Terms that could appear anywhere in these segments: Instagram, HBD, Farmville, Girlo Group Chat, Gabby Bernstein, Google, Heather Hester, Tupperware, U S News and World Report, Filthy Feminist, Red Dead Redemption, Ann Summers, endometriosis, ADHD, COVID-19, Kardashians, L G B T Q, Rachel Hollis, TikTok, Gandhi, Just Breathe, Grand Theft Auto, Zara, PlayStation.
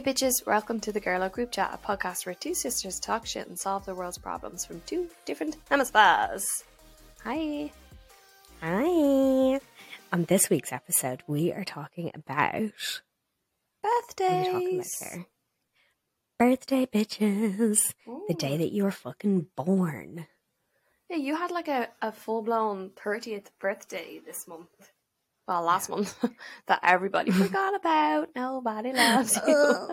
Hey bitches, welcome to the Girlo Group Chat, a podcast where two sisters talk shit and solve the world's problems from two different hemispheres. Hi. Hi. On this week's episode, we are talking about birthdays. What are we talking about here? Birthday bitches. Ooh. The day that you were fucking born. Yeah, you had like a full-blown 30th birthday this month. Well, last month, that everybody forgot about. Nobody loves you.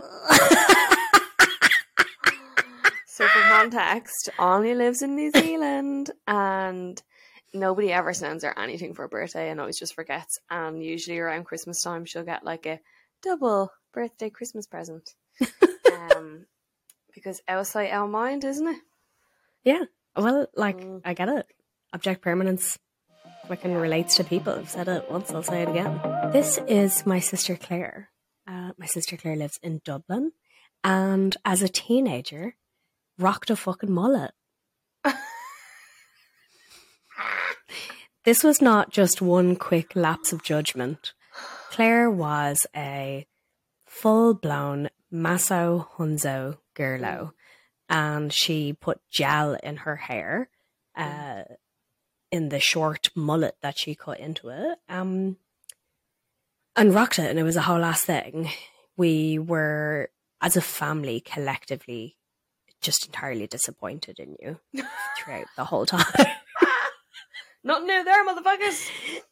So for context, Ollie lives in New Zealand and nobody ever sends her anything for a birthday and always just forgets. And usually around Christmas time, she'll get like a double birthday Christmas present. Because outside our mind, isn't it? Yeah. Well, like, I get it. Object permanence. Fucking relates to people. I've said it once, I'll say it again. This is my sister Claire. My sister Claire lives in Dublin, and as a teenager, rocked a fucking mullet. This was not just one quick lapse of judgment. Claire was a full-blown maso hunzo girlo, and she put gel in her hair. In the short mullet that she cut into it, and rocked it, and it was a whole ass thing. We were, as a family, collectively just entirely disappointed in you throughout the whole time. Not new there, motherfuckers.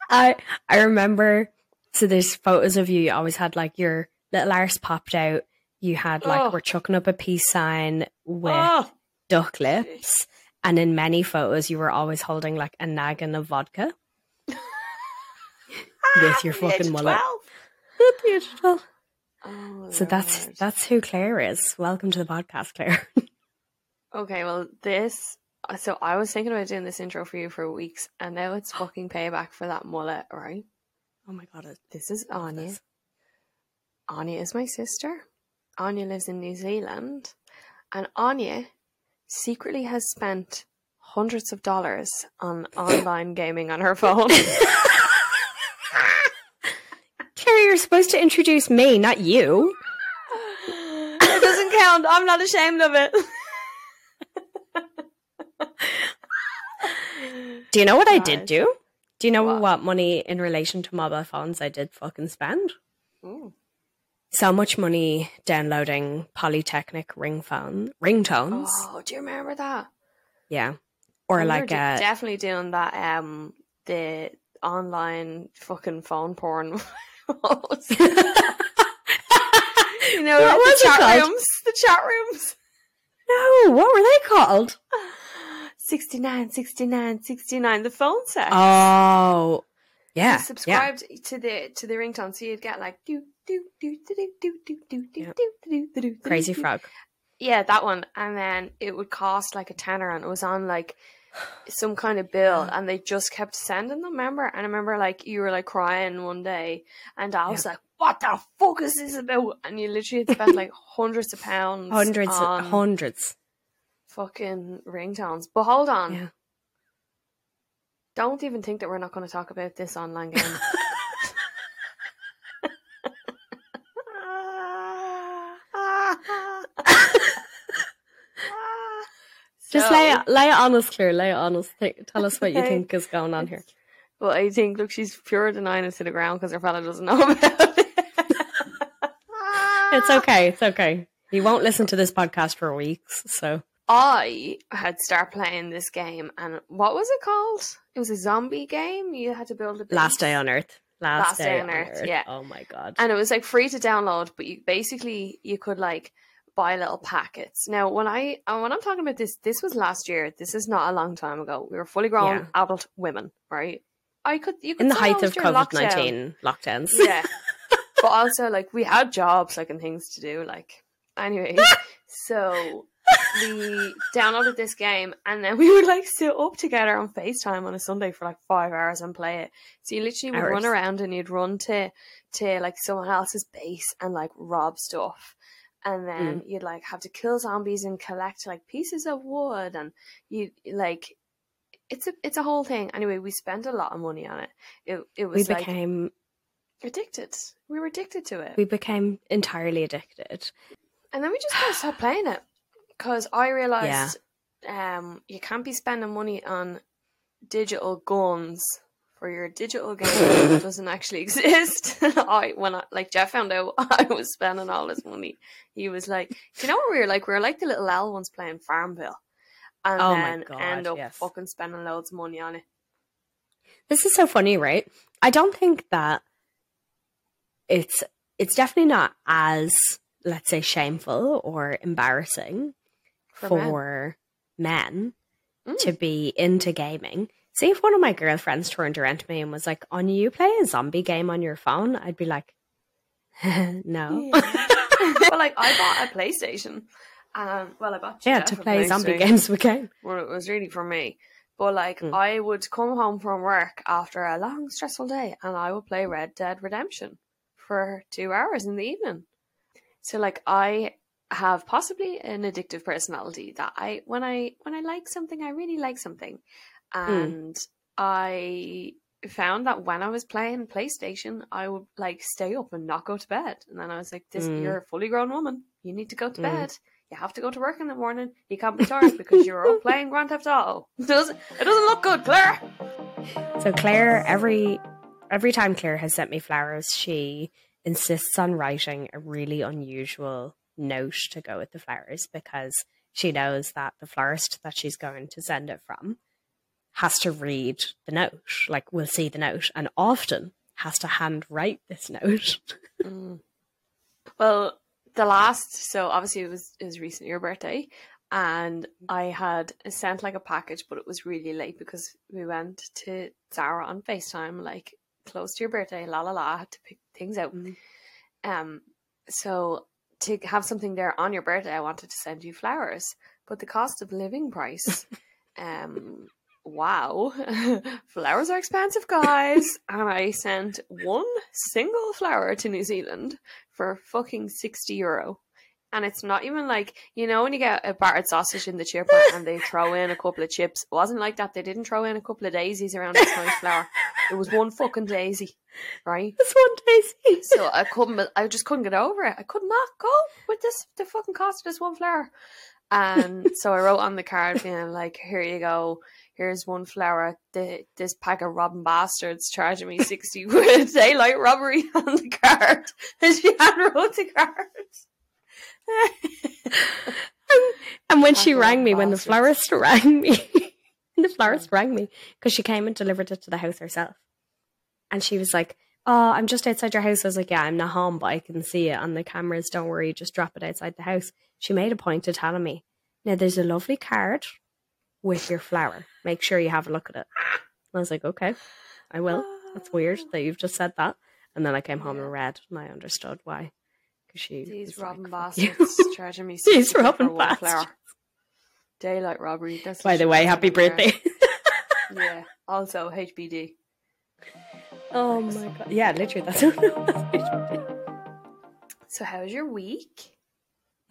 I remember, so there's photos of you, you always had like your little arse popped out, you had like, we're chucking up a peace sign with duck lips. And in many photos, you were always holding like a naggin of vodka with your fucking mullet. Beautiful. Oh, so that's who Claire is. Welcome to the podcast, Claire. Okay, well, so I was thinking about doing this intro for you for weeks, and now it's fucking payback for that mullet, right? Oh my God. This is Anya. Anya is my sister. Anya lives in New Zealand. And Anya secretly has spent hundreds of dollars on online gaming on her phone. Carrie, you're supposed to introduce me, not you. It doesn't count. I'm not ashamed of it. Do you know what I did do? Do you know what money in relation to mobile phones I did fucking spend? Ooh. So much money downloading Polytechnic ringtones. Oh, do you remember that? Yeah. Or like definitely doing that, the online fucking phone porn. You know, the chat rooms. No, what were they called? 69, the phone sex. Oh, yeah. You subscribed to the ringtone, so you'd get like, Crazy Frog. Yeah, that one. And then it would cost like a tenner, and it was on like some kind of bill, and they just kept sending them, remember? And I remember like you were like crying one day, and I was like, what the fuck is this about? And you literally had spent like hundreds of pounds. Hundreds. Fucking ringtones. But hold on. Yeah. Don't even think that we're not going to talk about this online game. Just lay it on us, Claire. Lay it on us. Tell us what you think is going on here. Well, I think, look, she's pure denying it to the ground because her fella doesn't know about it. It's okay. He won't listen to this podcast for weeks, so. I had started playing this game, and what was it called? It was a zombie game. You had to build a base. Last Day on Earth. Last Day on Earth, yeah. Oh, my God. And it was, like, free to download, but you basically, you could, like, buy little packets. Now, when I'm talking about this was last year. This is not a long time ago. We were fully grown adult women, right? You could in the height of COVID-19 lockdowns. Yeah. But also, like, we had jobs, like, and things to do, like. Anyway, so we downloaded this game, and then we would, like, sit up together on FaceTime on a Sunday for, like, 5 hours and play it. So you literally would run around, and you'd run to like, someone else's base and, like, rob stuff. And then you'd, like, have to kill zombies and collect, like, pieces of wood. And, you like, it's a whole thing. Anyway, we spent a lot of money on it. It was, we like, became addicted. We were addicted to it. We became entirely addicted. And then we just kind of stopped playing it because I realised you can't be spending money on digital guns for your digital game that doesn't actually exist. When Jeff found out I was spending all this money, he was like, do you know what we were like? We were like the little L ones playing Farmville. And then fucking spending loads of money on it. This is so funny, right? I don't think that it's definitely not as, let's say, shameful or embarrassing for men to be into gaming. See, if one of my girlfriends turned around to me and was like, "On you play a zombie game on your phone," I'd be like, "No." Yeah. But like, I bought a PlayStation. I bought to play zombie games with game. Well, it was really for me. But like, I would come home from work after a long, stressful day, and I would play Red Dead Redemption for 2 hours in the evening. So like, I have possibly an addictive personality that when I like something, I really like something. And I found that when I was playing PlayStation, I would like stay up and not go to bed. And then I was like, you're a fully grown woman. You need to go to bed. You have to go to work in the morning. You can't be tired because you're all playing Grand Theft Auto. It doesn't look good, Claire. So Claire, every time Claire has sent me flowers, she insists on writing a really unusual note to go with the flowers because she knows that the florist that she's going to send it from has to read the note, like we'll see the note, and often has to handwrite this note. Well, so obviously it was recently your birthday, and I had sent like a package, but it was really late because we went to Zara on FaceTime, like close to your birthday, la la la, I had to pick things out. So to have something there on your birthday, I wanted to send you flowers, but the cost of living price, wow, flowers are expensive, guys. And I sent one single flower to New Zealand for fucking €60. And it's not even like, you know, when you get a battered sausage in the chipper and they throw in a couple of chips. It wasn't like that. They didn't throw in a couple of daisies around this nice flower. It was one fucking daisy, right? It's one daisy. So I just couldn't get over it. I could not go with the fucking cost of this one flower. And so I wrote on the card being like, here you go. Here's one flower. This pack of robbing bastards charging me 60 quid daylight robbery on the card. And she handwrote the card. And when she rang me, when the florist rang me, because she came and delivered it to the house herself. And she was like, "Oh, I'm just outside your house." I was like, "Yeah, I'm not home, but I can see it on the cameras. Don't worry, just drop it outside the house." She made a point of telling me, "Now there's a lovely card with your flower. Make sure you have a look at it." And I was like, "Okay, I will. That's weird that you've just said that." And then I came home and read, and I understood why. Because these robbing bastards charging me. These robbing bastards. Daylight robbery. That's by the way, happy birthday. Yeah. Also, HBD. Oh my god. Yeah, literally. That's HBD. So, how was your week?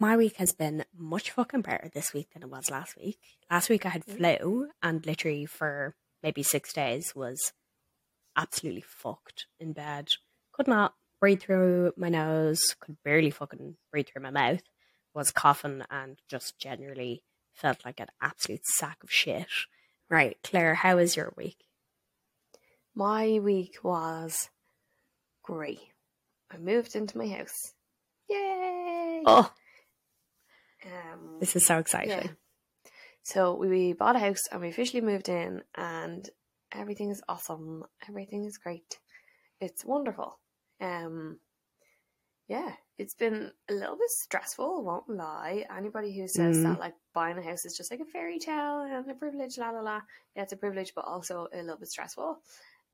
My week has been much fucking better this week than it was last week. Last week I had flu and literally for maybe 6 days was absolutely fucked in bed. Could not breathe through my nose, could barely fucking breathe through my mouth, was coughing and just generally felt like an absolute sack of shit. Right, Claire, how is your week? My week was great. I moved into my house. Yay! Oh! This is so exciting. Yeah. So we bought a house and we officially moved in, and everything is awesome. Everything is great. It's wonderful. Yeah, it's been a little bit stressful, won't lie. Anybody who says that like buying a house is just like a fairy tale and a privilege, la la la. Yeah, it's a privilege, but also a little bit stressful.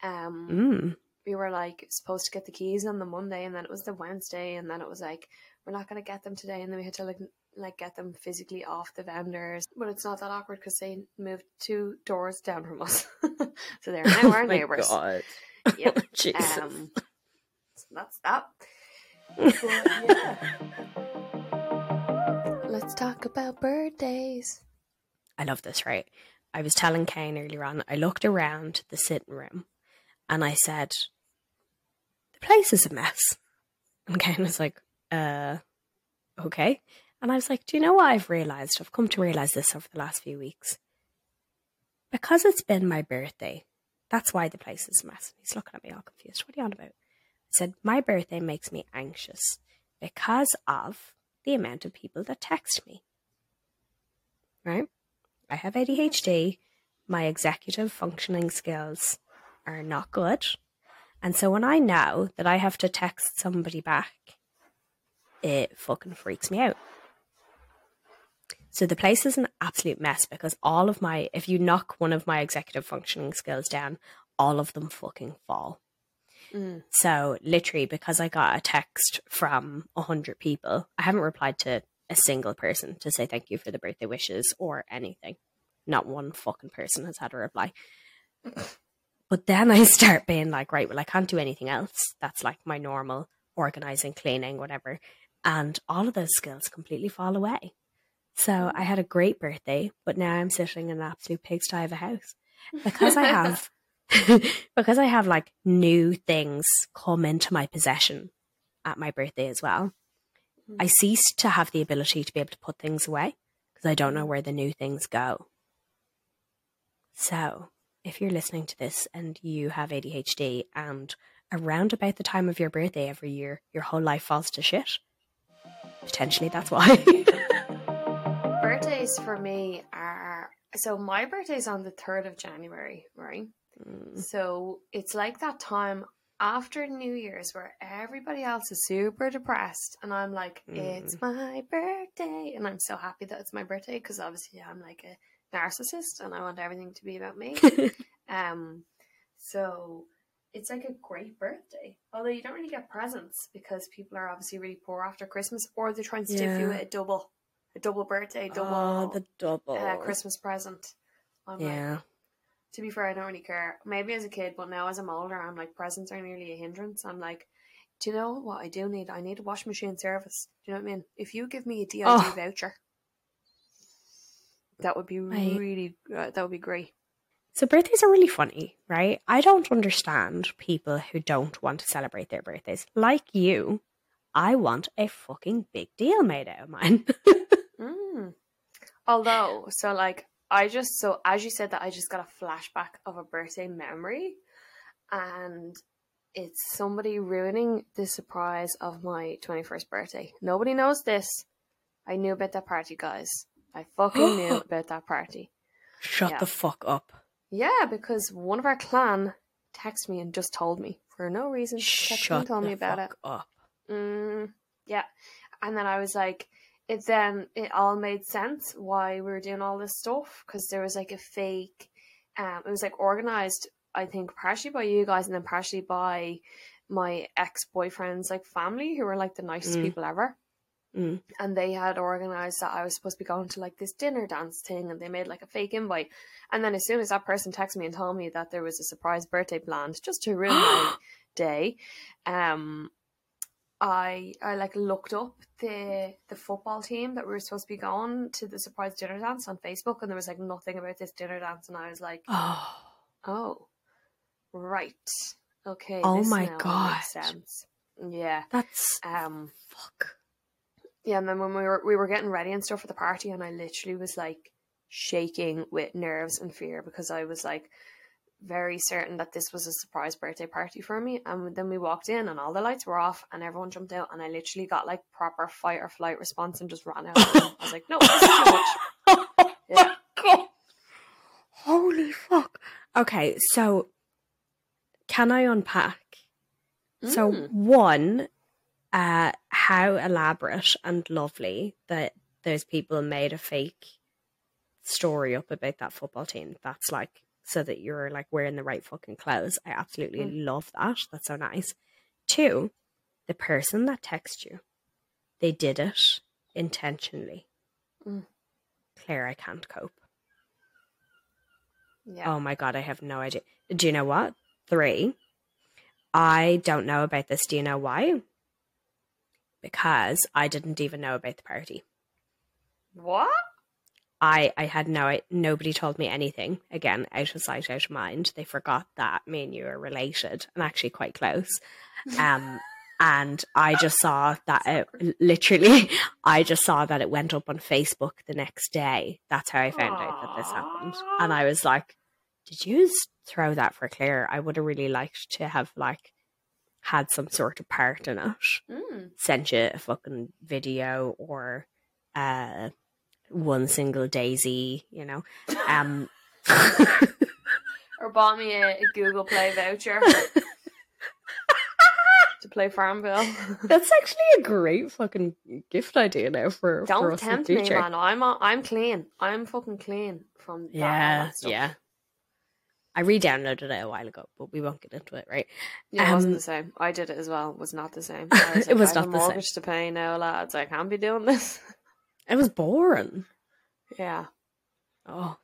We were like supposed to get the keys on the Monday, and then it was the Wednesday, and then it was like, we're not going to get them today, and then we had to like get them physically off the vendors. But it's not that awkward because they moved 2 doors down from us. So they're now our neighbours. God. Yep. Jesus. So that's that. But, yeah. Let's talk about birthdays. I love this, right? I was telling Kane earlier on, I looked around the sitting room and I said, the place is a mess. And Ken was like, okay. And I was like, do you know what I've realized? I've come to realize this over the last few weeks. Because it's been my birthday, that's why the place is a mess. He's looking at me all confused. What are you on about? I said, my birthday makes me anxious because of the amount of people that text me. Right? I have ADHD. My executive functioning skills are not good. And so when I know that I have to text somebody back, it fucking freaks me out. So the place is an absolute mess because all of my, if you knock one of my executive functioning skills down, all of them fucking fall. Mm. So literally, because I got a text from 100 people, I haven't replied to a single person to say thank you for the birthday wishes or anything. Not one fucking person has had a reply. But then I start being like, right, well, I can't do anything else. That's like my normal organizing, cleaning, whatever. And all of those skills completely fall away. So I had a great birthday, but now I'm sitting in an absolute pigsty of a house because I have because I have like new things come into my possession at my birthday as well. I ceased to have the ability to be able to put things away because I don't know where the new things go. So if you're listening to this and you have ADHD and around about the time of your birthday every year, your whole life falls to shit, potentially that's why. Birthdays for me are, so my birthday's on the 3rd of January, right? Mm. So it's like that time after New Year's where everybody else is super depressed and I'm like, it's my birthday. And I'm so happy that it's my birthday because obviously I'm like a narcissist and I want everything to be about me. So it's like a great birthday. Although you don't really get presents because people are obviously really poor after Christmas, or they try and stiff you at a double birthday, double Christmas present. Like, to be fair, I don't really care. Maybe as a kid, but now as I'm older, I'm like, presents are nearly a hindrance. I'm like, do you know what I do need? I need a washing machine service. Do you know what I mean? If you give me a DID voucher, that would be really, that would be great. So birthdays are really funny, right? I don't understand people who don't want to celebrate their birthdays. Like you, I want a fucking big deal made out of mine. Although, so like, so as you said that, I just got a flashback of a birthday memory, and it's somebody ruining the surprise of my 21st birthday. Nobody knows this. I knew about that party, guys. I fucking knew about that party. Shut the fuck up. Yeah, because one of our clan texted me and just told me for no reason. Shut the me about fuck it. Up. Yeah. And then I was like, it all made sense why we were doing all this stuff, because there was like a fake, it was like organized, I think partially by you guys and then partially by my ex-boyfriend's like family, who were like the nicest people ever. Mm. And they had organized that I was supposed to be going to like this dinner dance thing, and they made like a fake invite. And then as soon as that person texted me and told me that there was a surprise birthday planned just to ruin my day, I like looked up the football team that we were supposed to be going to the surprise dinner dance on Facebook, and there was like nothing about this dinner dance, and I was like, oh right, okay, oh my god, makes sense. Yeah, that's fuck. Yeah, and then when we were getting ready and stuff for the party, and I literally was like shaking with nerves and fear because I was like very certain that this was a surprise birthday party for me. And then we walked in and all the lights were off and everyone jumped out, and I literally got like proper fight or flight response and just ran out. I was like, no, this is too much. Yeah. God. Holy fuck. Okay, so can I unpack? So one, how elaborate and lovely that those people made a fake story up about that football team. That's like, so that you're like wearing the right fucking clothes. I absolutely love that. That's so nice. Two, the person that texts you, they did it intentionally. Claire, I can't cope. Yeah. Oh my God, I have no idea. Do you know what? Three, I don't know about this. Do you know why? Because I didn't even know about the party. What? I had nobody told me anything. Again, out of sight, out of mind. They forgot that me and you are related and actually quite close. And I just saw that it went up on Facebook the next day. That's how I found out that this happened. And I was like, did you throw that for clear? I would have really liked to have had some sort of part in it. Sent you a fucking video or one single daisy, or bought me a Google Play voucher to play Farmville. That's actually a great fucking gift idea now for don't for us tempt in the future. Me, man. I'm clean. I'm fucking clean from that. Yeah. I re-downloaded it a while ago, but we won't get into it, right? Yeah, it wasn't the same. I did it as well. It was not the same. I was like, it was not the same. I have a mortgage to pay now, lads. I can't be doing this. It was boring. Yeah. Oh.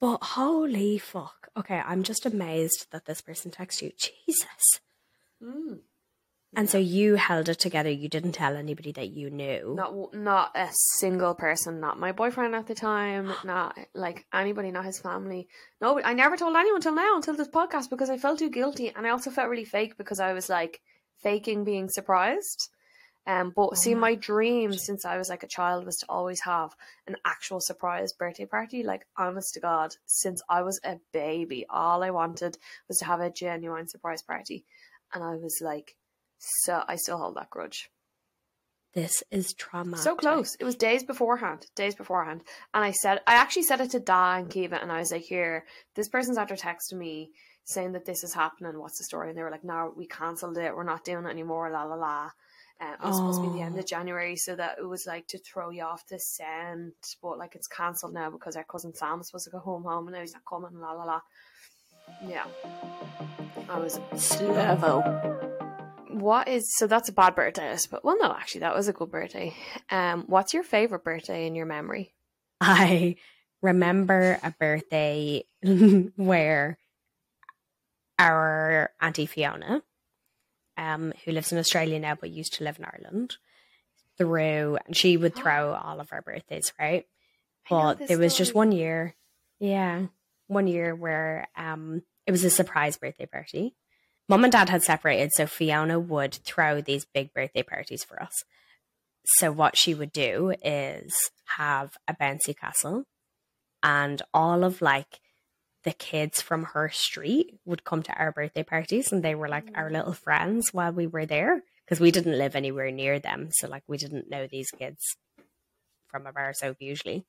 But holy fuck. Okay, I'm just amazed that this person texted you. Jesus. And so you held it together. You didn't tell anybody that you knew. Not a single person. Not my boyfriend at the time. Not anybody. Not his family. No, I never told anyone till now, until this podcast, because I felt too guilty. And I also felt really fake because I was faking being surprised. My dream since I was a child was to always have an actual surprise birthday party. Honest to God, since I was a baby, all I wanted was to have a genuine surprise party. And I was so I still hold that grudge. This is trauma. So close. It was days beforehand. And I actually said it to Da and Kiva, and I was like, here, this person's after texting me saying that this is happening. What's the story? And they were like, no, we cancelled it. We're not doing it anymore. La, la, la. It was supposed to be the end of January, so that it was to throw you off the scent, but it's cancelled now because our cousin Sam was supposed to go home and now he's not coming, la la la. Yeah. I was slow. So that's a bad birthday, but well no, actually that was a good birthday. What's your favourite birthday in your memory? I remember a birthday where our Auntie Fiona, who lives in Australia now but used to live in Ireland, she would throw all of our birthdays, right? But there was just one year where it was a surprise birthday party. Mum and Dad had separated, so Fiona would throw these big birthday parties for us. So what she would do is have a bouncy castle, and all of the kids from her street would come to our birthday parties, and they were our little friends while we were there, because we didn't live anywhere near them. So we didn't know these kids from a bar soap usually.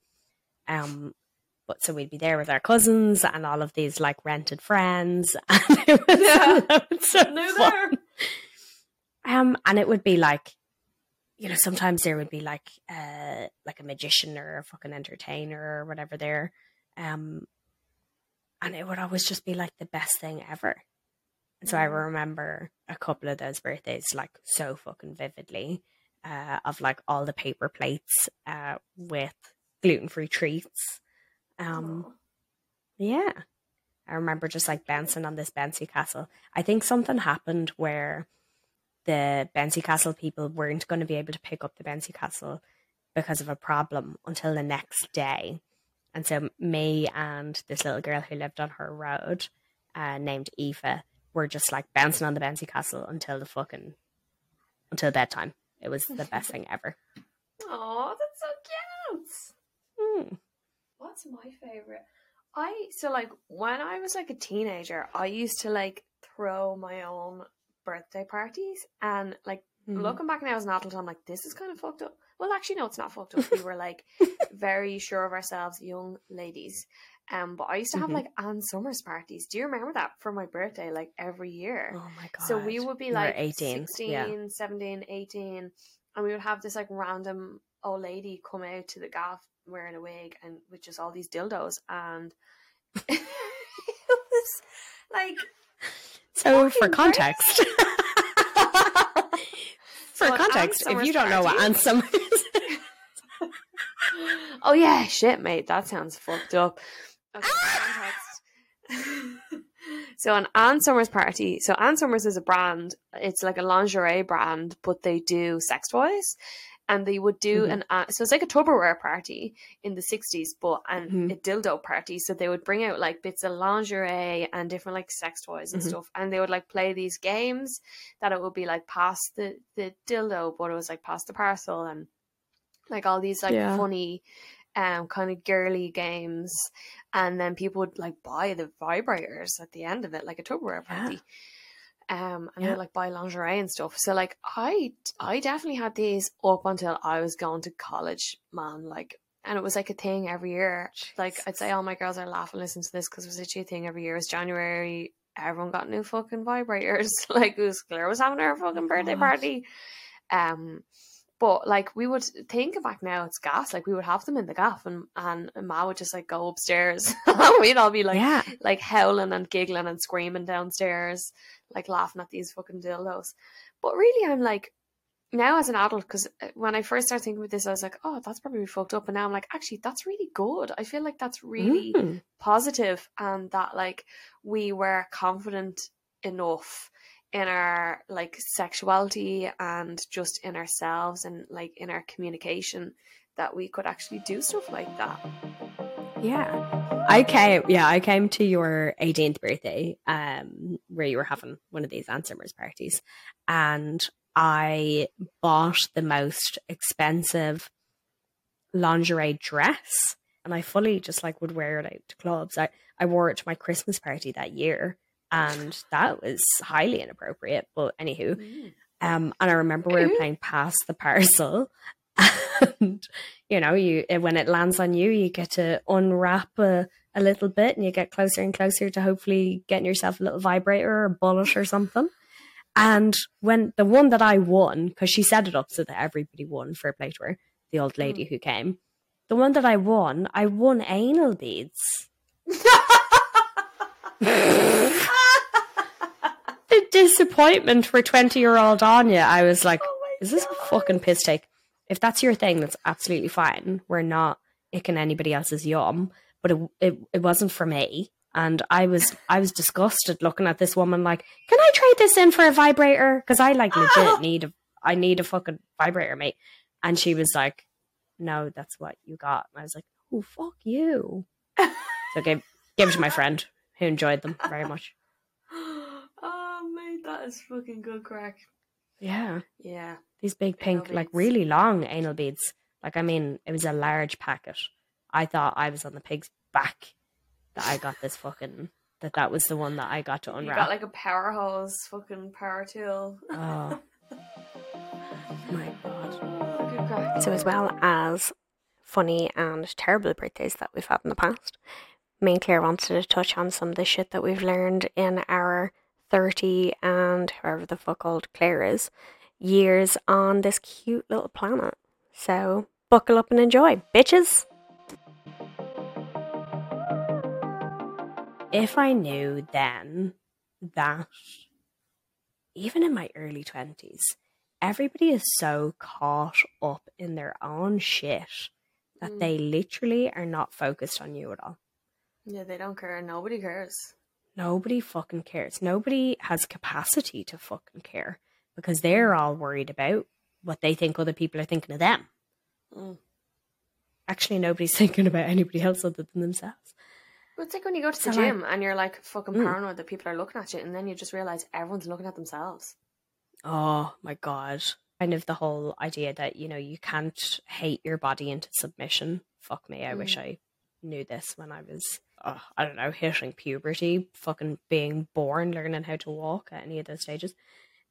But so we'd be there with our cousins and all of these rented friends. And it was, so new there. And it would be sometimes there would be a magician or a fucking entertainer or whatever there. And it would always just be the best thing ever. And so I remember a couple of those birthdays so fucking vividly, of all the paper plates with gluten-free treats. Yeah, I remember just bouncing on this bouncy castle. I think something happened where the bouncy castle people weren't going to be able to pick up the bouncy castle because of a problem until the next day. And so me and this little girl who lived on her road, named Eva, were just bouncing on the bouncy castle until bedtime. It was the best thing ever. Oh, that's so cute. What's my favorite? When I was a teenager, I used to throw my own birthday parties, and looking back now as an adult, I'm this is kind of fucked up. Well, actually, no, it's not fucked up. We were very sure of ourselves, young ladies. But I used to have Ann Summers parties. Do you remember that for my birthday? Every year. Oh my God. So we would be 18. 16, yeah. 17, 18, and we would have this random old lady come out to the gaff wearing a wig and with just all these dildos, and it was so for context. For context, if you don't know what Ann Summers is. Oh yeah, shit, mate, that sounds fucked up. Okay, context. So an Ann Summers party. So Ann Summers is a brand. It's a lingerie brand, but they do sex toys. and they would do an so it's like a Tupperware party in the 60s, but and a dildo party. So they would bring out like bits of lingerie and different like sex toys and stuff, and they would like play these games that it would be like pass the dildo, but it was like pass the parcel, and like all these like funny kind of girly games. And then people would like buy the vibrators at the end of it, like a Tupperware party. And they'd like buy lingerie and stuff. So like I definitely had these up until I was going to college, man. Like, and it was like a thing every year. Like I'd say all my girls are laughing listening to this because it was literally a thing every year. It was January, everyone got new fucking vibrators. Like it was Claire was having her fucking birthday party. But like we would think back now, it's gas. Like we would have them in the gaff, and Ma would just like go upstairs. We'd all be like like howling and giggling and screaming downstairs, like laughing at these fucking dildos. But really, I'm like, now as an adult, because when I first started thinking about this, I was like, oh, that's probably fucked up. And now I'm like, actually, that's really good. I feel like that's really positive, and that like we were confident enough in our like sexuality and just in ourselves and like in our communication that we could actually do stuff like that. I came to your 18th birthday where you were having one of these Ann Summers parties, and I bought the most expensive lingerie dress, and I fully just like would wear it out to clubs. I wore it to my Christmas party that year, and that was highly inappropriate. But anywho, and I remember we were playing Pass the Parcel, and you know, you when it lands on you, you get to unwrap a little bit, and you get closer and closer to hopefully getting yourself a little vibrator or bullet or something. And when the one that I won, because she set it up so that everybody won, fair play to her, the old lady who came, the one that I won anal beads. The disappointment for 20-year-old Anya, I was like, is this a fucking piss take? If that's your thing, that's absolutely fine. We're not icking anybody else's yum, but it wasn't for me. And I was disgusted looking at this woman like, can I trade this in for a vibrator? Because I like legit need a fucking vibrator, mate. And she was like, no, that's what you got. And I was like, oh, fuck you. So I gave it to my friend who enjoyed them very much. That is fucking good crack. Yeah. These big pink, like really long anal beads. Like, I mean, it was a large packet. I thought I was on the pig's back that I got this fucking, that was the one that I got to unwrap. You got like a power hose, fucking power tool. Oh. My God. Oh, good crack. So as well as funny and terrible birthdays that we've had in the past, me and Claire wanted to touch on some of the shit that we've learned in our 30 and however the fuck old Claire is, years on this cute little planet. So buckle up and enjoy, bitches. If I knew then that even in my early 20s, everybody is so caught up in their own shit that they literally are not focused on you at all. Yeah, they don't care. Nobody cares. Nobody fucking cares. Nobody has capacity to fucking care because they're all worried about what they think other people are thinking of them. Actually, nobody's thinking about anybody else other than themselves. Well, it's like when you go to the gym and you're like fucking paranoid that people are looking at you, and then you just realise everyone's looking at themselves. Oh my God. Kind of the whole idea that, you know, you can't hate your body into submission. Fuck me, I wish I knew this when I was... I don't know, hitting puberty, fucking being born, learning how to walk at any of those stages.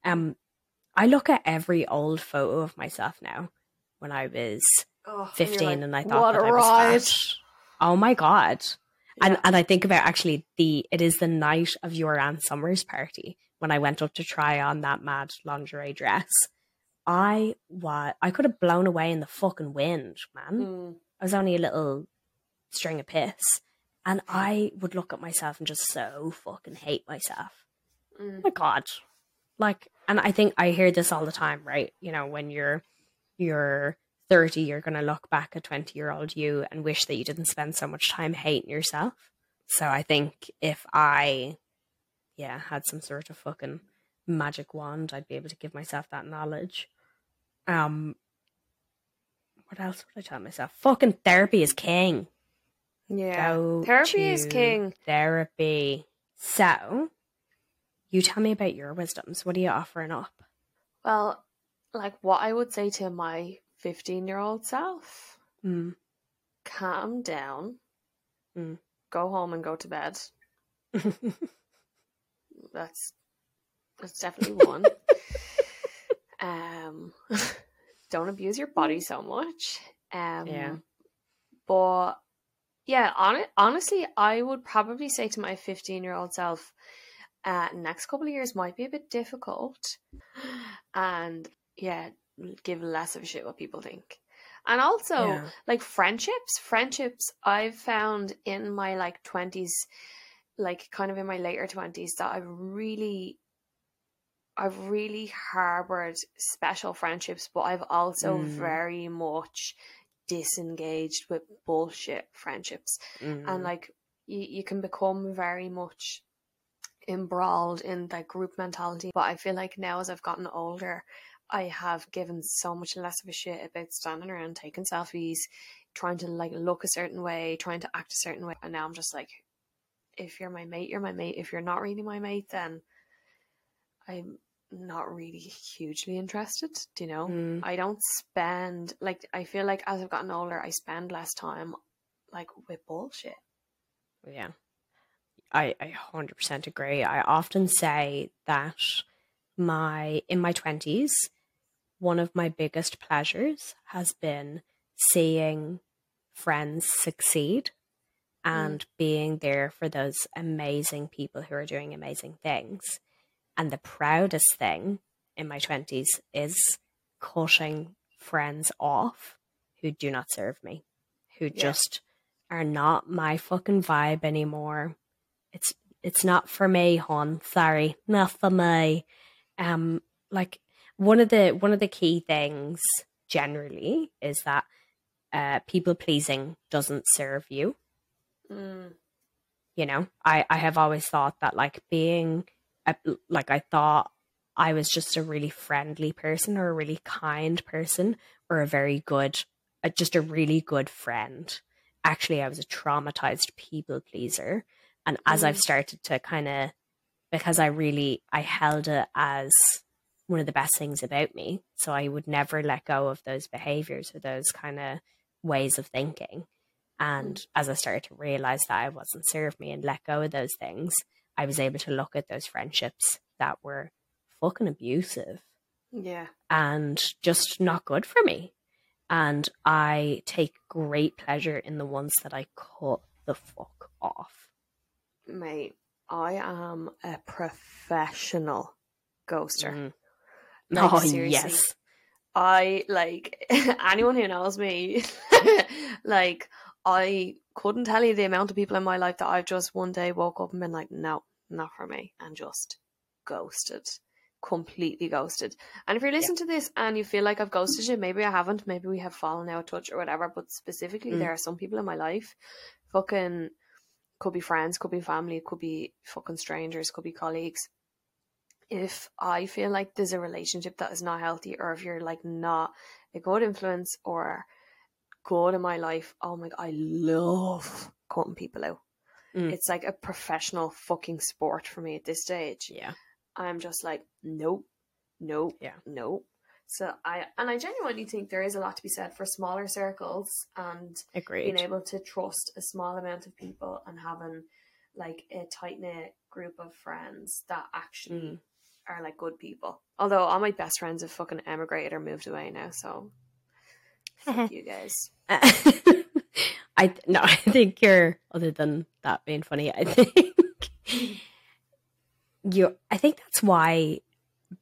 I look at every old photo of myself now when I was 15 like, and I thought that I was fat. Oh my God. Yeah. And I think about actually it is the night of your Ann Summers party when I went up to try on that mad lingerie dress. I could have blown away in the fucking wind, man. I was only a little string of piss. And I would look at myself and just so fucking hate myself. Oh my God. Like, and I think I hear this all the time, right? You know, when you're 30, you're going to look back at 20-year-old you and wish that you didn't spend so much time hating yourself. So I think if I, had some sort of fucking magic wand, I'd be able to give myself that knowledge. What else would I tell myself? Fucking therapy is king. Yeah. Go therapy is king. Therapy. So, you tell me about your wisdoms. What are you offering up? Well, like what I would say to my 15-year-old self. Mm. Calm down. Mm. Go home and go to bed. That's definitely one. Don't abuse your body so much. Yeah. But yeah, honestly, I would probably say to my 15-year-old self, next couple of years might be a bit difficult, and yeah, give less of a shit what people think. And also, yeah, like friendships, I've found in my like 20s, like kind of in my later 20s, that I've really harbored special friendships, but I've also very much disengaged with bullshit friendships. Mm. And like you can become very much embroiled in that group mentality. But I feel like now as I've gotten older, I have given so much less of a shit about standing around taking selfies, trying to like look a certain way, trying to act a certain way. And now I'm just like, if you're my mate, you're my mate. If you're not really my mate, then I'm not really hugely interested, do you know? Mm. I don't spend, like, I feel like as I've gotten older, I spend less time, like, with bullshit. Yeah. I 100% agree. I often say that in my 20s, one of my biggest pleasures has been seeing friends succeed and being there for those amazing people who are doing amazing things. And the proudest thing in my 20s is cutting friends off who do not serve me, who just are not my fucking vibe anymore. It's not for me, hon. Sorry, not for me. Like one of the key things generally is that people pleasing doesn't serve you. Mm. You know, I have always thought that like being... like I thought I was just a really friendly person or a really kind person or a very good, just a really good friend. Actually, I was a traumatized people pleaser. And as I've started to kind of, because I held it as one of the best things about me. So I would never let go of those behaviors or those kind of ways of thinking. And as I started to realize that I wasn't served me and let go of those things, I was able to look at those friendships that were fucking abusive. Yeah. And just not good for me. And I take great pleasure in the ones that I cut the fuck off. Mate, I am a professional ghoster. Mm. Like, oh, seriously, yes. I, like, anyone who knows me, like... I couldn't tell you the amount of people in my life that I've just one day woke up and been like, no, not for me, and just ghosted, completely ghosted. And if you're listening to this and you feel like I've ghosted you, maybe I haven't, maybe we have fallen out of touch or whatever, but specifically there are some people in my life, fucking could be friends, could be family, could be fucking strangers, could be colleagues. If I feel like there's a relationship that is not healthy, or if you're like not a good influence or good in my life, oh my god, I love cutting people out. It's like a professional fucking sport for me at this stage. Yeah, I'm just like nope. Yeah, nope. So I genuinely think there is a lot to be said for smaller circles and being able to trust a small amount of people and having like a tight-knit group of friends that actually are like good people. Although all my best friends have fucking emigrated or moved away now, so you guys. I think you're, other than that being funny, I think that's why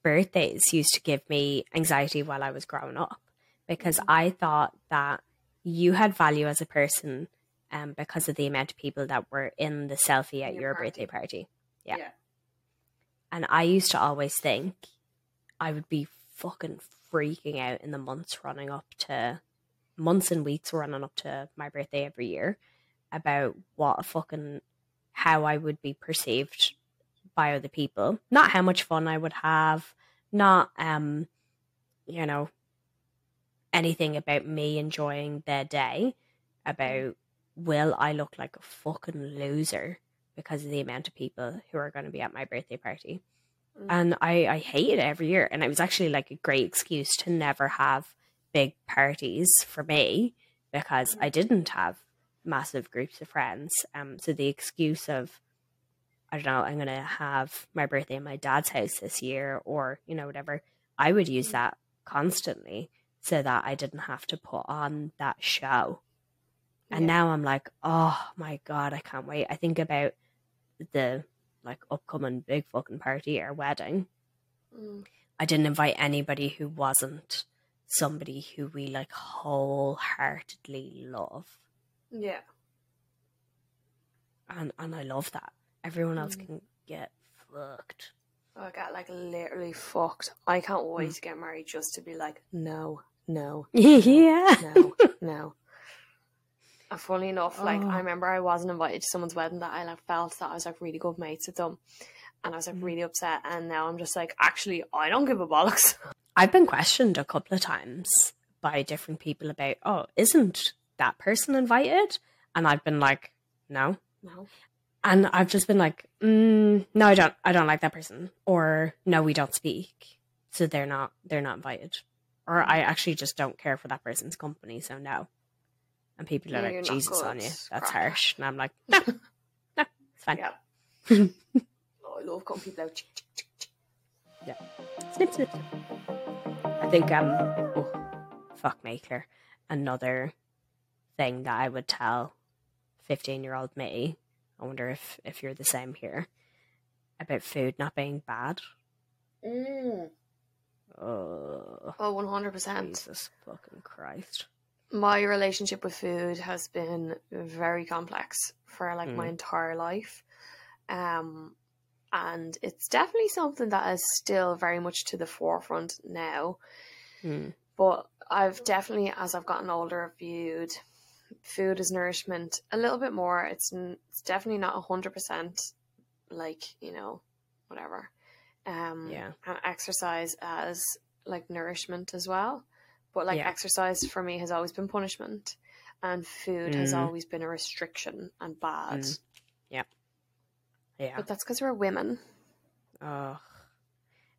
birthdays used to give me anxiety while I was growing up, because I thought that you had value as a person because of the amount of people that were in the selfie at your birthday party. Yeah. And I used to always think I would be fucking freaking out in the months and weeks running up to my birthday every year about how I would be perceived by other people, not how much fun I would have, not anything about me enjoying their day, about will I look like a fucking loser because of the amount of people who are going to be at my birthday party. Mm. And I hate it every year. And it was actually like a great excuse to never have big parties for me because I didn't have massive groups of friends. So the excuse of, I don't know, I'm going to have my birthday in my dad's house this year or, you know, whatever, I would use that constantly so that I didn't have to put on that show. And now I'm like, oh my God, I can't wait. I think about the like upcoming big fucking party or wedding. Mm. I didn't invite anybody who wasn't somebody who we like wholeheartedly love. Yeah. And I love that. Everyone else can get fucked. Oh, I got like literally fucked. I can't wait to get married just to be like, no. Yeah. No. And funnily enough, like, I remember I wasn't invited to someone's wedding that I like felt that I was like really good mates with them. And I was like really upset. And now I'm just like, actually, I don't give a bollocks. I've been questioned a couple of times by different people about, oh, isn't that person invited? And I've been like, no. And I've just been like, no, I don't like that person. Or no, we don't speak. So they're not invited. Or I actually just don't care for that person's company. So no. And people are like, Jesus on you, that's harsh. And I'm like, no, it's fine. Yeah. I love calling people out. Yeah. Snip. I think, fuck me, Claire. Another thing that I would tell 15-year-old me, I wonder if you're the same here, about food not being bad. Mm. Oh, 100%. Jesus fucking Christ. My relationship with food has been very complex for like my entire life. And it's definitely something that is still very much to the forefront now. Mm. But I've definitely, as I've gotten older, viewed food as nourishment a little bit more. It's definitely not 100% like, you know, whatever. And exercise as like nourishment as well. But like exercise for me has always been punishment, and food has always been a restriction and bad. Mm. Yeah. But that's because we're women. Oh,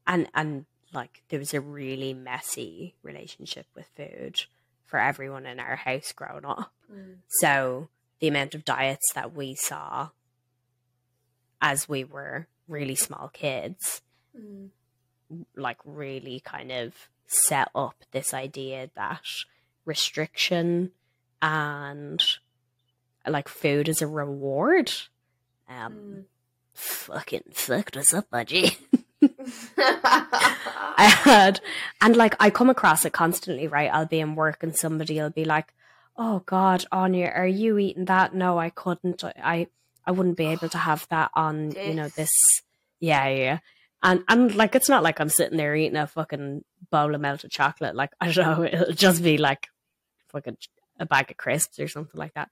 and like there was a really messy relationship with food for everyone in our house growing up. Mm. So the amount of diets that we saw as we were really small kids, like really kind of set up this idea that restriction and like food is a reward. Fucking fucked us up, budgie. And like I come across it constantly, right? I'll be in work and somebody will be like, oh God, Anya, are you eating that? No, I couldn't. I wouldn't be able to have that on, you know, this. Yeah. And like, it's not like I'm sitting there eating a fucking bowl of melted chocolate. Like, I don't know, it'll just be like fucking a bag of crisps or something like that.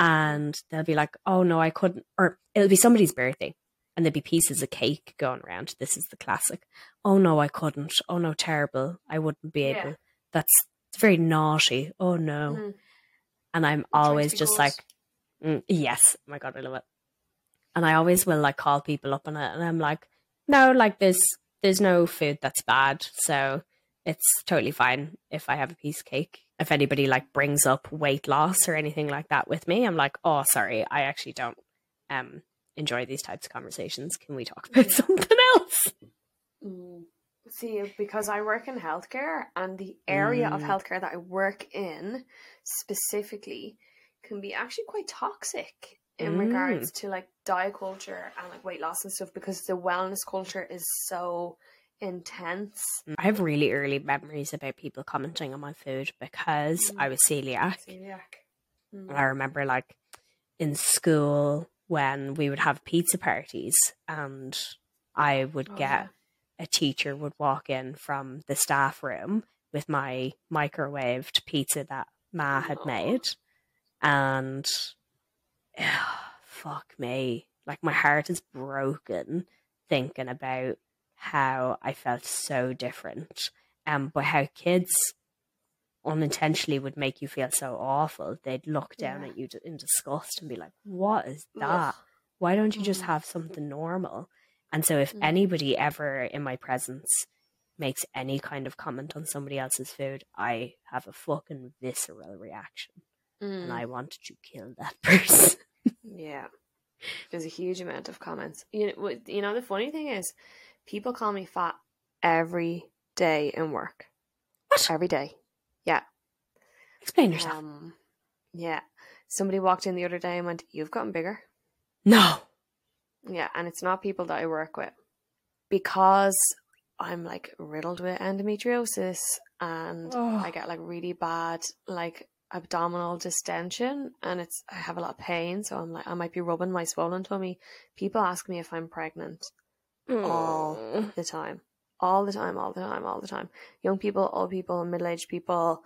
And they'll be like, oh no, I couldn't. Or it'll be somebody's birthday and there'll be pieces of cake going around. This is the classic. Oh no, I couldn't. Oh no, terrible. I wouldn't be able. That's very naughty. Oh no. Mm. And I'm always just like, yes. Oh my God, I love it. And I always will like call people up on it and I'm like, no, like there's no food that's bad, so it's totally fine if I have a piece of cake. If anybody like brings up weight loss or anything like that with me, I'm like, oh, sorry, I actually don't enjoy these types of conversations. Can we talk about something else? See, because I work in healthcare, and the area of healthcare that I work in specifically can be actually quite toxic in regards to like diet culture and like weight loss and stuff, because the wellness culture is so intense. I have really early memories about people commenting on my food because I was celiac. And I remember like in school when we would have pizza parties and I would a teacher would walk in from the staff room with my microwaved pizza that Ma had made, and fuck me, like my heart is broken thinking about how I felt so different, but how kids unintentionally would make you feel so awful, they'd look down at you in disgust and be like, what is that? Why don't you just have something normal? And so if anybody ever in my presence makes any kind of comment on somebody else's food, I have a fucking visceral reaction. And I want to kill that person. Yeah. There's a huge amount of comments. You know, the funny thing is, people call me fat every day in work. What? Every day. Yeah. Explain yourself. Yeah. Somebody walked in the other day and went, "You've gotten bigger." No. Yeah, and it's not people that I work with, because I'm like riddled with endometriosis and I get like really bad like abdominal distension, and I have a lot of pain, so I'm like, I might be rubbing my swollen tummy. People ask me if I'm pregnant all the time. Young people, old people, middle-aged people,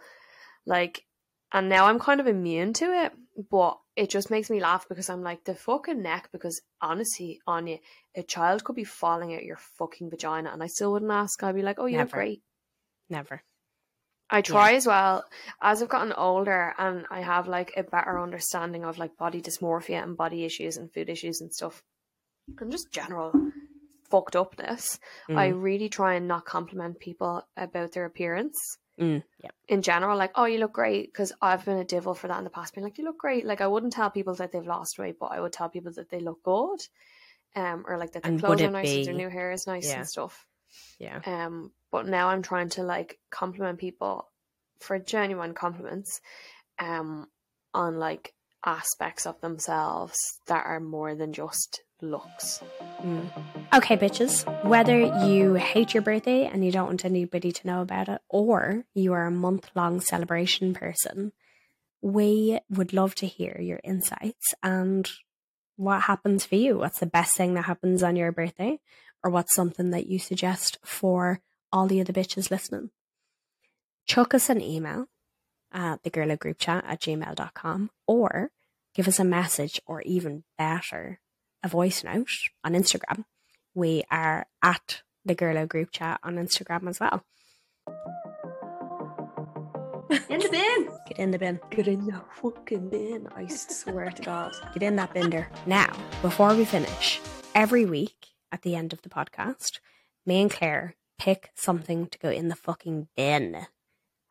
like, and now I'm kind of immune to it, but it just makes me laugh, because I'm like, the fucking neck, because honestly, Anya, a child could be falling out your fucking vagina and I still wouldn't ask. I'd be like, oh, you look great. Never. I try as well. As I've gotten older and I have like a better understanding of like body dysmorphia and body issues and food issues and stuff, and just general fucked upness, I really try and not compliment people about their appearance. In general, like, oh, you look great, because I've been a devil for that in the past, being like, you look great. Like, I wouldn't tell people that they've lost weight, but I would tell people that they look good, or like that their clothes are nice and their new hair is nice and stuff. Yeah. But now I'm trying to like compliment people for genuine compliments, on like aspects of themselves that are more than just looks. Okay, bitches, whether you hate your birthday and you don't want anybody to know about it, or you are a month-long celebration person, we would love to hear your insights and what happens for you. What's the best thing that happens on your birthday, or what's something that you suggest for all the other bitches listening? Chuck us an email at thegirlogroupchat@gmail.com, or give us a message, or even better, a voice note on Instagram. We are at the Girlo Group Chat on Instagram as well. In the bin. Get in the bin. Get in the fucking bin. I swear to God. Get in that bin there. Now, before we finish, every week at the end of the podcast, me and Claire pick something to go in the fucking bin.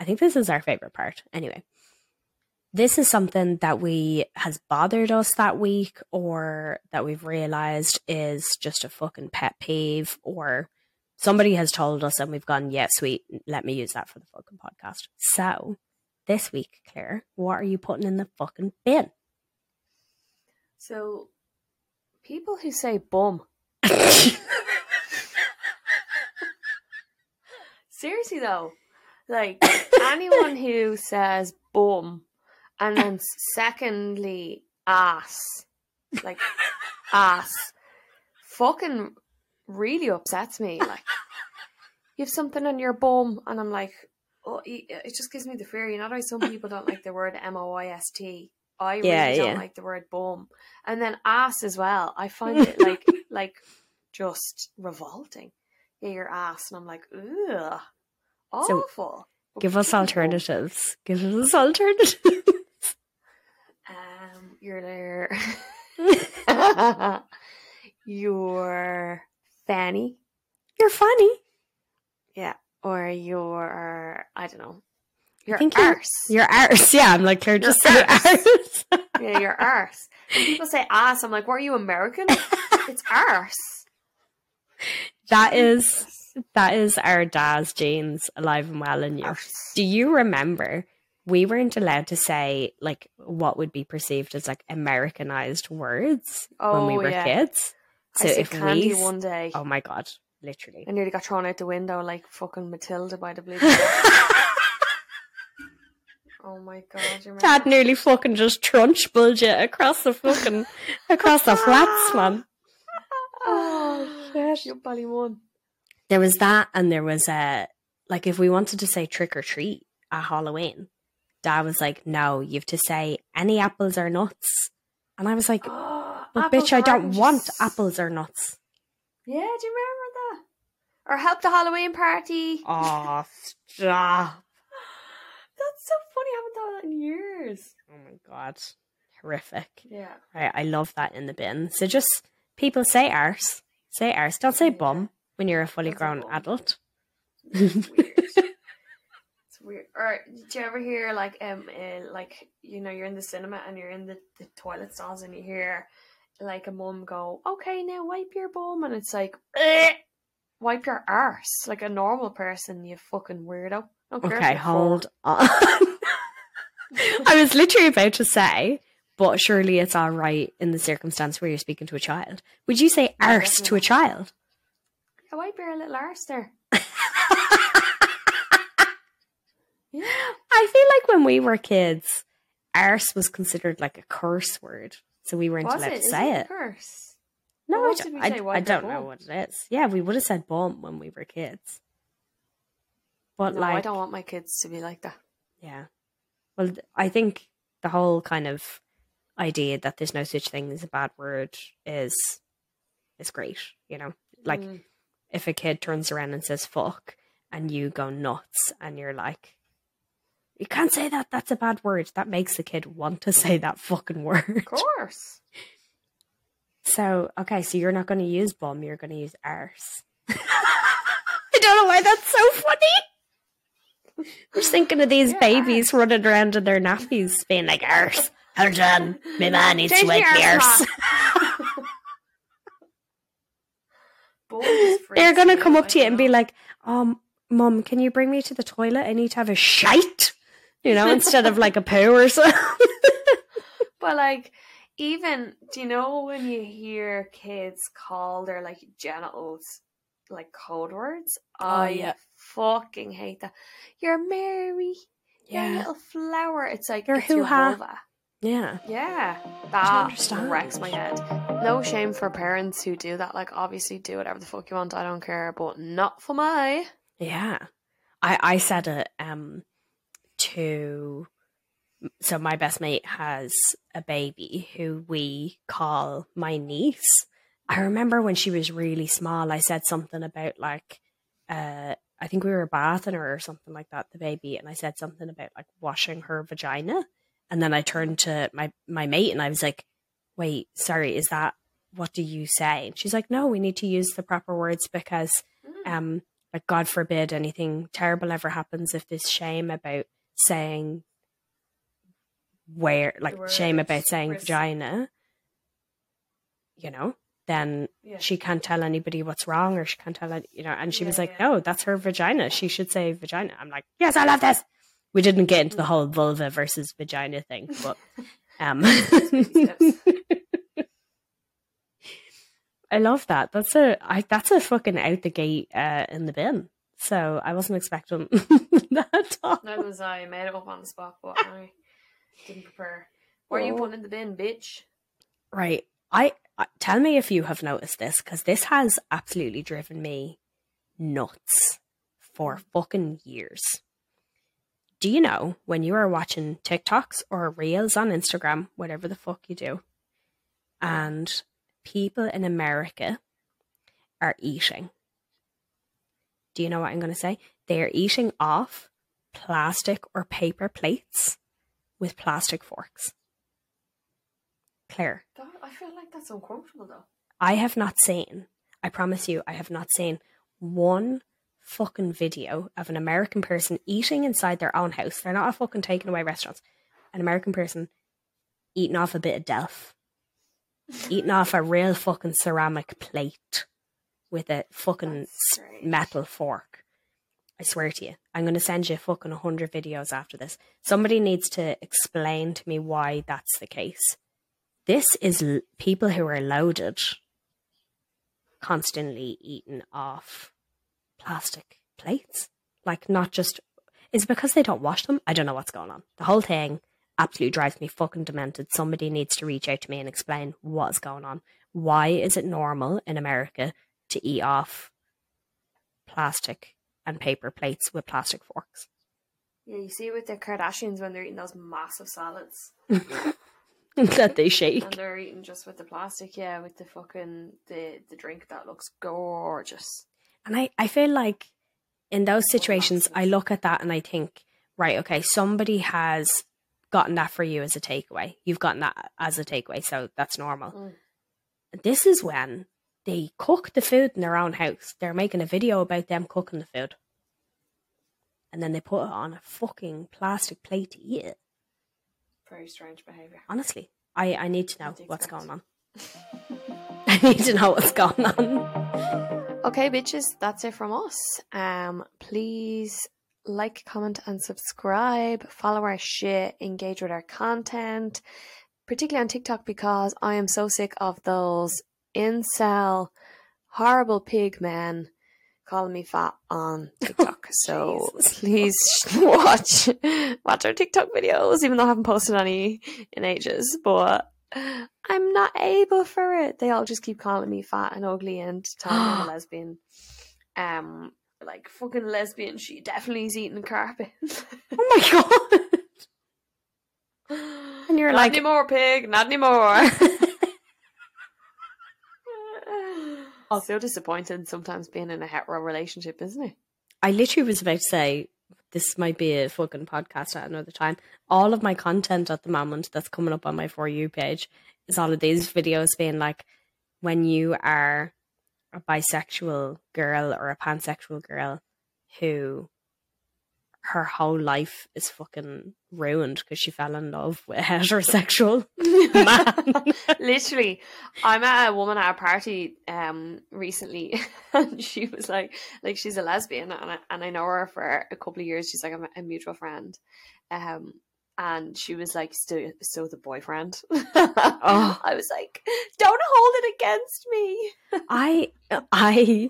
I think this is our favorite part. Anyway, this is something that has bothered us that week, or that we've realized is just a fucking pet peeve, or somebody has told us and we've gone, yeah, sweet, let me use that for the fucking podcast. So this week, Claire, what are you putting in the fucking bin? So, people who say bum. Seriously though, like, anyone who says bum, and then secondly, ass. Like, ass. Fucking really upsets me. Like, you have something on your bum, and I'm like, oh, it just gives me the fear. You know how some people don't like the word M-O-I-S-T? I really don't like the word bum. And then ass as well. I find it, like just revolting. Yeah, your ass. And I'm like, ugh, awful. So, give us alternatives. Give us alternatives. Your fanny. You're funny. Yeah. Or your, I don't know. Your arse. Your arse. Yeah, I'm like, Claire, just said arse. Yeah, your arse. When people say ass, I'm like, were you American? It's arse. That is our dad's genes alive and well in you. Arse. Do you remember? We weren't allowed to say like what would be perceived as like Americanized words when we were kids. So I said if candy one day, oh my God, literally, I nearly got thrown out the window like fucking Matilda by the blue. Oh my God, Dad nearly fucking just trunch bulled you across the flats, man. Oh shit, you bloody won. There was that, and there was like if we wanted to say trick or treat at Halloween, Dad was like, no, you have to say any apples or nuts. And I was like, but bitch, I don't want apples or nuts. Yeah, do you remember that? Or help the Halloween party. Oh, stop. That's saw that in years. Oh my god. Horrific. Yeah. Right, I love that in the bin. So just, people say arse. Say arse. Don't say bum when you're a fully grown adult. It's weird. It's weird. Or did you ever hear like you know, you're in the cinema and you're in the toilet stalls and you hear like a mum go, okay, now wipe your bum, and it's like, wipe your arse like a normal person, you fucking weirdo. Okay, hold on. I was literally about to say, but surely it's all right in the circumstance where you're speaking to a child. Would you say arse to a child? Yeah, wipe your little arse there. Yeah. I feel like when we were kids, arse was considered like a curse word, so we weren't allowed to say it. Curse? No, I don't know what it is. Yeah, we would have said bum when we were kids. But no, like, I don't want my kids to be like that. Yeah. Well, I think the whole kind of idea that there's no such thing as a bad word is great, you know? Like, if a kid turns around and says fuck, and you go nuts, and you're like, you can't say that, that's a bad word. That makes the kid want to say that fucking word. Of course. So, okay, so you're not going to use bum, you're going to use arse. I don't know why that's so funny. I'm just thinking of these babies running around in their nappies being like, arse, hold on, my man needs to wipe the arse. They're going to come up to you and be like, Mum, can you bring me to the toilet? I need to have a shite, you know, instead of like a poo or something. But like, even, do you know when you hear kids call their like genitals like code words? I fucking hate that. You're Mary. Yeah. You're a little flower. It's like, you're hoo-ha. Yeah. Yeah. That wrecks my head. No shame for parents who do that. Like, obviously do whatever the fuck you want. I don't care. But not for my. Yeah. I said it to... So my best mate has a baby who we call my niece. I remember when she was really small, I said something about like... I think we were bathing her or something like that, the baby, and I said something about like washing her vagina, and then I turned to my mate and I was like, wait, sorry, is that, what do you say? And she's like, no, we need to use the proper words because like, God forbid anything terrible ever happens if there's shame about saying where, like, shame about saying vagina, you know, then she can't tell anybody what's wrong, or she can't tell, you know, and she was like, no, that's her vagina. She should say vagina. I'm like, yes, I love this. We didn't get into the whole vulva versus vagina thing, but I love that. That's a fucking out the gate in the bin. So I wasn't expecting that at all. Neither was I. I made it up on the spot, but I didn't prepare. Where are you putting in the bin, bitch? Right. Tell me if you have noticed this, because this has absolutely driven me nuts for fucking years. Do you know when you are watching TikToks or Reels on Instagram, whatever the fuck you do, and people in America are eating? Do you know what I'm going to say? They are eating off plastic or paper plates with plastic forks. Claire. I feel like that's uncomfortable though. I promise you, I have not seen one fucking video of an American person eating inside their own house. They're not a fucking taking away restaurants. An American person eating off a bit of Delph. Eating off a real fucking ceramic plate with a fucking metal fork. I swear to you, I'm going to send you fucking 100 videos after this. Somebody needs to explain to me why that's the case. This is people who are loaded constantly eating off plastic plates. Like, not just... It's because they don't wash them. I don't know what's going on. The whole thing absolutely drives me fucking demented. Somebody needs to reach out to me and explain what's going on. Why is it normal in America to eat off plastic and paper plates with plastic forks? Yeah, you see with the Kardashians when they're eating those massive salads. That they shake. And they're eating just with the plastic, yeah, with the fucking, the drink that looks gorgeous. And I feel like in those situations, I look at that and I think, right, okay, somebody has gotten that for you as a takeaway. You've gotten that as a takeaway, so that's normal. This is when they cook the food in their own house. They're making a video about them cooking the food. And then they put it on a fucking plastic plate to eat it. Very strange behaviour. Honestly, I need to know what's going on. I need to know what's going on. Okay, bitches, that's it from us. Please like, comment and subscribe. Follow our shit. Engage with our content. Particularly on TikTok, because I am so sick of those incel, horrible pig men calling me fat on TikTok. So please watch our TikTok videos, even though I haven't posted any in ages. But I'm not able for it. They all just keep calling me fat and ugly and telling me I'm a lesbian. Like fucking lesbian. She definitely is eating carpet. Oh my god. And you're not like, not anymore, pig, not anymore. Also disappointed sometimes being in a hetero relationship, isn't it? I literally was about to say, this might be a fucking podcast at another time. All of my content at the moment that's coming up on my For You page is all of these videos being like, when you are a bisexual girl or a pansexual girl who her whole life is fucking ruined because she fell in love with a heterosexual man. Literally, I met a woman at a party recently, and she was like she's a lesbian, and I know her for a couple of years. She's like a mutual friend, and she was like, still the boyfriend. Oh, I was like, don't hold it against me. I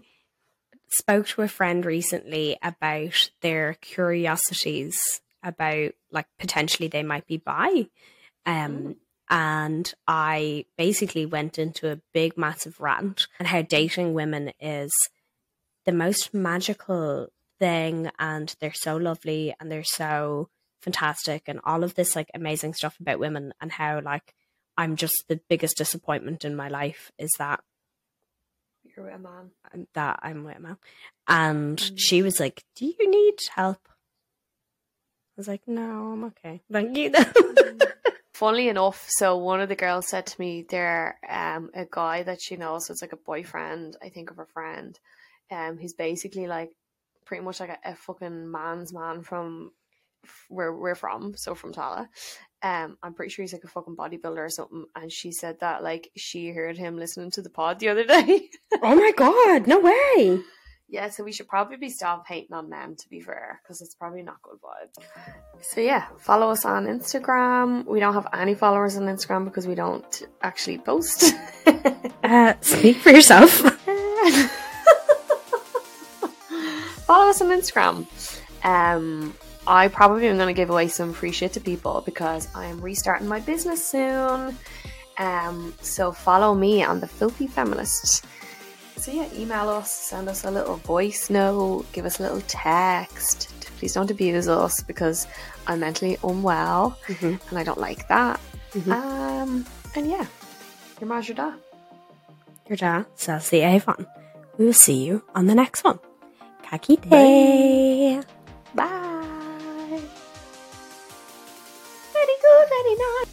spoke to a friend recently about their curiosities about like potentially they might be bi, and I basically went into a big massive rant on how dating women is the most magical thing, and they're so lovely and they're so fantastic and all of this like amazing stuff about women, and how like I'm just the biggest disappointment in my life is that you're with a man. That I'm with a man. And she was like, do you need help? I was like, no, I'm okay. Thank you. Funnily enough, so one of the girls said to me, they're a guy that she knows, so it's like a boyfriend, I think, of her friend. He's basically like pretty much like a fucking man's man from where we're from, so from Tala. I'm pretty sure he's like a fucking bodybuilder or something, and she said that like she heard him listening to the pod the other day. Oh my god, no way. Yeah, so we should probably stop hating on them, to be fair, because it's probably not good vibes. So yeah, follow us on Instagram. We don't have any followers on Instagram because we don't actually post. Speak for yourself. Follow us on Instagram. I probably am going to give away some free shit to people because I am restarting my business soon. So follow me on the Filthy Feminist. So yeah, email us, send us a little voice note, give us a little text. Please don't abuse us because I'm mentally unwell and I don't like that. And yeah, your ma's your da. Your da sells the Avon. We will see you on the next one. Kakite. Bye. Bye. Very good, very nice.